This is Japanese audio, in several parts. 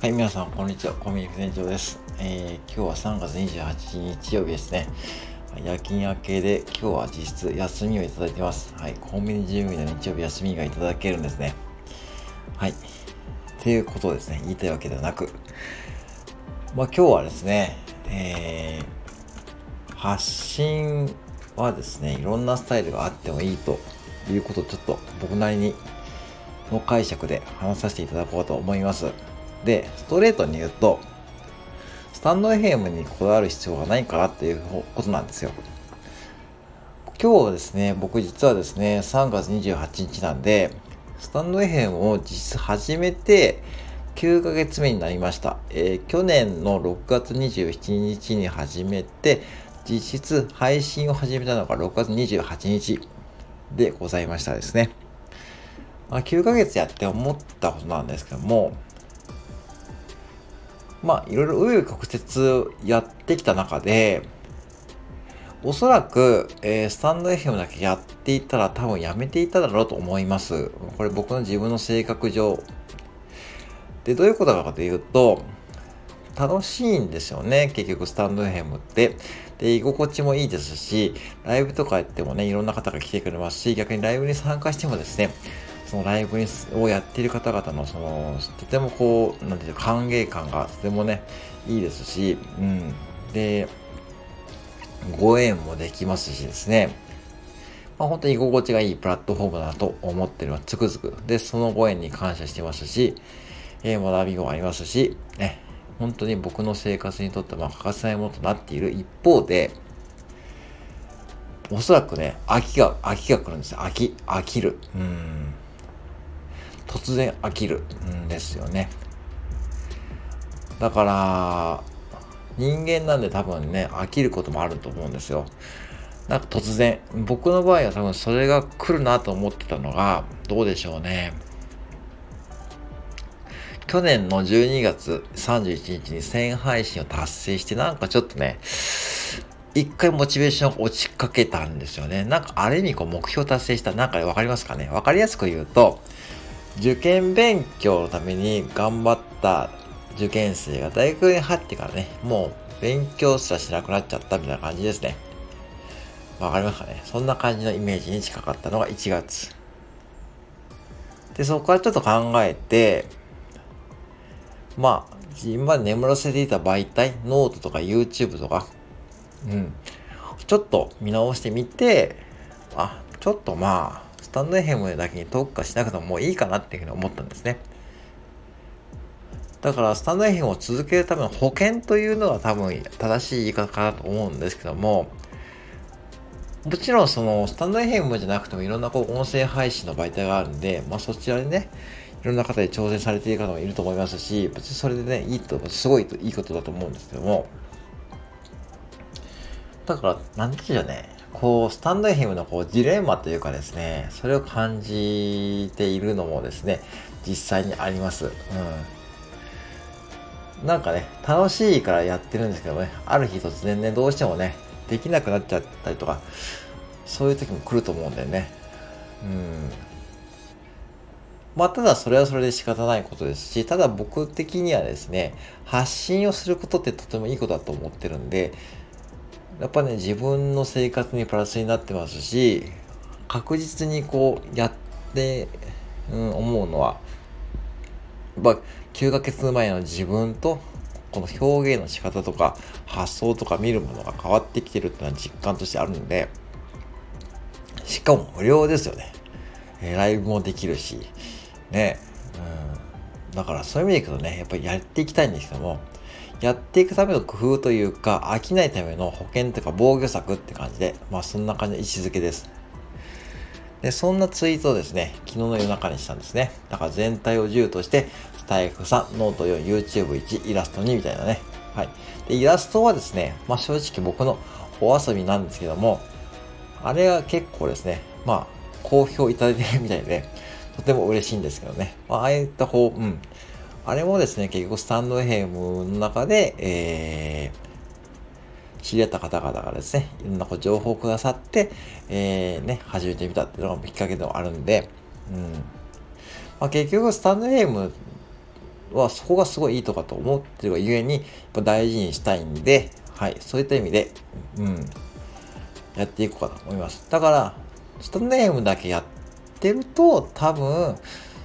はい、皆さんこんにちは、コミュニ船長です。今日は3月28日日曜日ですね。夜勤明けで今日は実質休みをいただいてます。はい、コンビニ従業員の日曜日休みがいただけるんですね。はい、っていうことをですね、言いたいわけではなく、今日はですね、発信はですね、いろんなスタイルがあってもいいということをちょっと僕なりにの解釈で話させていただこうと思います。で、ストレートに言うと、スタンドFMにこだわる必要がないかなっていうことなんですよ。今日ですね、僕実はですね、3月28日なんで、スタンドFMを実質始めて9ヶ月目になりました。去年の6月27日に始めて、実質配信を始めたのが6月28日でございましたですね。9ヶ月やって思ったことなんですけども、いろいろ紆余曲折やってきた中で、おそらく、スタンド FM だけやっていたら多分やめていただろうと思います。これ僕の自分の性格上。で、どういうことかというと、楽しいんですよね、結局スタンド FM って。で、居心地もいいですし、ライブとかやってもね、いろんな方が来てくれますし、逆にライブに参加してもですね、そのライブをやっている方々のそのとてもこうなんていうか歓迎感がとてもねいいですし、でご縁もできますしですね、本当に居心地がいいプラットフォームだなと思ってるのはつくづくで、そのご縁に感謝してますし、学びもありますしね、本当に僕の生活にとって欠かせないものとなっている一方で、おそらくね秋が来るんですよ。飽きる。突然飽きるんですよね。だから人間なんで多分ね飽きることもあると思うんですよ。なんか突然、僕の場合は多分それが来るなと思ってたのが、どうでしょうね、去年の12月31日に1000配信を達成して、なんかちょっとね一回モチベーションが落ちかけたんですよね。なんかある意味こう目標達成した、なんかわかりますかね。わかりやすく言うと、受験勉強のために頑張った受験生が大学に入ってからね、もう勉強すらしなくなっちゃったみたいな感じですね。わかりますかね。そんな感じのイメージに近かったのが1月。で、そこからちょっと考えて、今眠らせていた媒体、ノートとか YouTube とか、ちょっと見直してみて、ちょっとスタンドFMだけに特化しなくてももういいかなっていうふうに思ったんですね。だからスタンドFMを続けるための保険というのが多分正しい言い方かなと思うんですけども、もちろんそのスタンドFMじゃなくてもいろんなこう音声配信の媒体があるんで、そちらでねいろんな方で挑戦されている方もいると思いますし、別にそれでねいいと、すごいいいことだと思うんですけども、だからなんていうかね、こうスタンドFMのこうジレンマというかですね、それを感じているのもですね実際にあります。なんかね楽しいからやってるんですけどね、ある日突然ねどうしてもねできなくなっちゃったりとか、そういう時も来ると思うんだよね。ただそれはそれで仕方ないことですし、ただ僕的にはですね、発信をすることってとてもいいことだと思ってるんで、やっぱね自分の生活にプラスになってますし、確実にこうやって、思うのは、9ヶ月前の自分とこの表現の仕方とか発想とか見るものが変わってきてるっていうのは実感としてあるんで、しかも無料ですよね。ライブもできるしね、だからそういう意味でいくとね、やっぱりやっていきたいんですけども、やっていくための工夫というか、飽きないための保険というか防御策って感じで、そんな感じの位置づけです。で、そんなツイートをですね、昨日の夜中にしたんですね。だから全体を10として、スタイフ3、ノート4、YouTube 1、イラスト2みたいなね。はい。で、イラストはですね、正直僕のお遊びなんですけども、あれは結構ですね、好評いただいてるみたいで、とても嬉しいんですけどね。ああいったこう、あれもですね、結局スタンドFMの中で、知り合った方々がですね、いろんな情報をくださって、始めてみたっていうのがきっかけでもあるんで、結局スタンドFM はそこがすごいいいとかと思ってるがゆえにやっぱ大事にしたいんで、はい、そういった意味で、やっていこうかと思います。だからスタンド FM だけやってると多分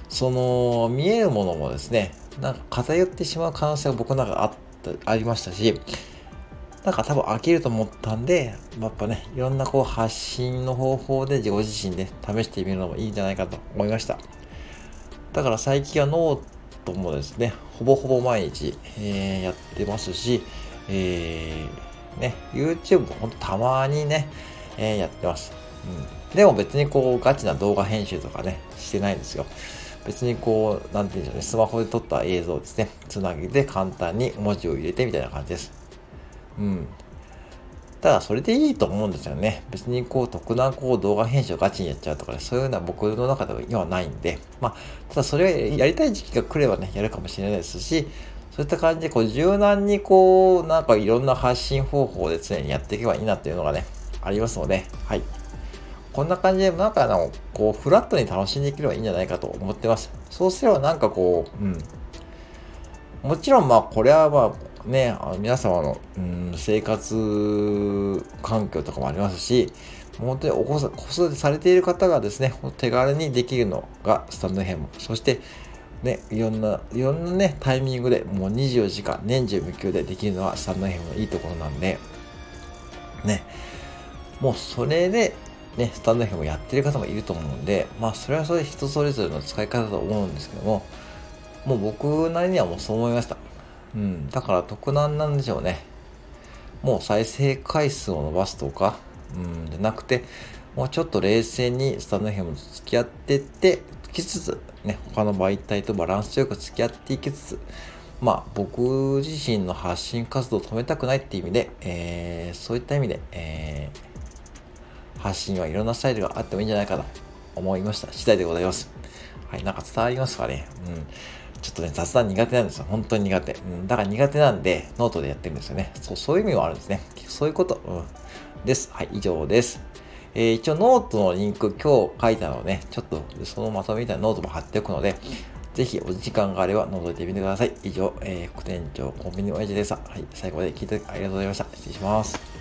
その見えるものもですね、なんか偏ってしまう可能性が僕の中でありましたし、なんか多分飽きると思ったんで、やっぱね、いろんなこう発信の方法でご自身で試してみるのもいいんじゃないかと思いました。だから最近はノートもですね、ほぼほぼ毎日、やってますし、ね、YouTube もほんとたまにね、やってます。でも別にこうガチな動画編集とかね、してないんですよ。別にこう、なんていうんでしょうね、スマホで撮った映像をですね、つなげて簡単に文字を入れてみたいな感じです。ただそれでいいと思うんですよね。別にこう特段こう動画編集をガチにやっちゃうとかね、そういうのは僕の中では今はないんで、ただそれをやりたい時期が来ればね、やるかもしれないですし、そういった感じでこう柔軟にこうなんかいろんな発信方法で常にやっていけばいいなっていうのがね、ありますので、はい。こんな感じでなんかこうフラットに楽しんでいければいいんじゃないかと思ってます。そうすればなんかこう、もちろんまあこれはまあ、ね、皆様の、生活環境とかもありますし、本当に子育てされている方がですね、手軽にできるのがスタンドFM。そして、ね、いろんなね、タイミングでもう24時間年中無休でできるのはスタンドFMのいいところなんで、ね、もうそれで、ね、スタンドFMやってる方もいると思うんで、まあそれはそれ人それぞれの使い方だと思うんですけども、もう僕なりにはもうそう思いました。だから特段なんでしょうね。もう再生回数を伸ばすとか、じゃなくて、もうちょっと冷静にスタンドFMと付き合ってって、きつつ、ね、他の媒体とバランスよく付き合っていきつつ、まあ僕自身の発信活動を止めたくないっていう意味で、そういった意味で、発信はいろんなスタイルがあってもいいんじゃないかなと思いました次第でございます。はい、なんか伝わりますかね。ちょっとね、雑談苦手なんですよ。本当に苦手。だから苦手なんで、ノートでやってるんですよね。そういう意味もあるんですね。そういうこと。です。はい、以上です。一応ノートのリンク、今日書いたのをね、ちょっとそのまとめみたいなノートも貼っておくので、ぜひお時間があれば覗いてみてください。以上、副店長コンビニおやじでした。はい、最後まで聞いてありがとうございました。失礼します。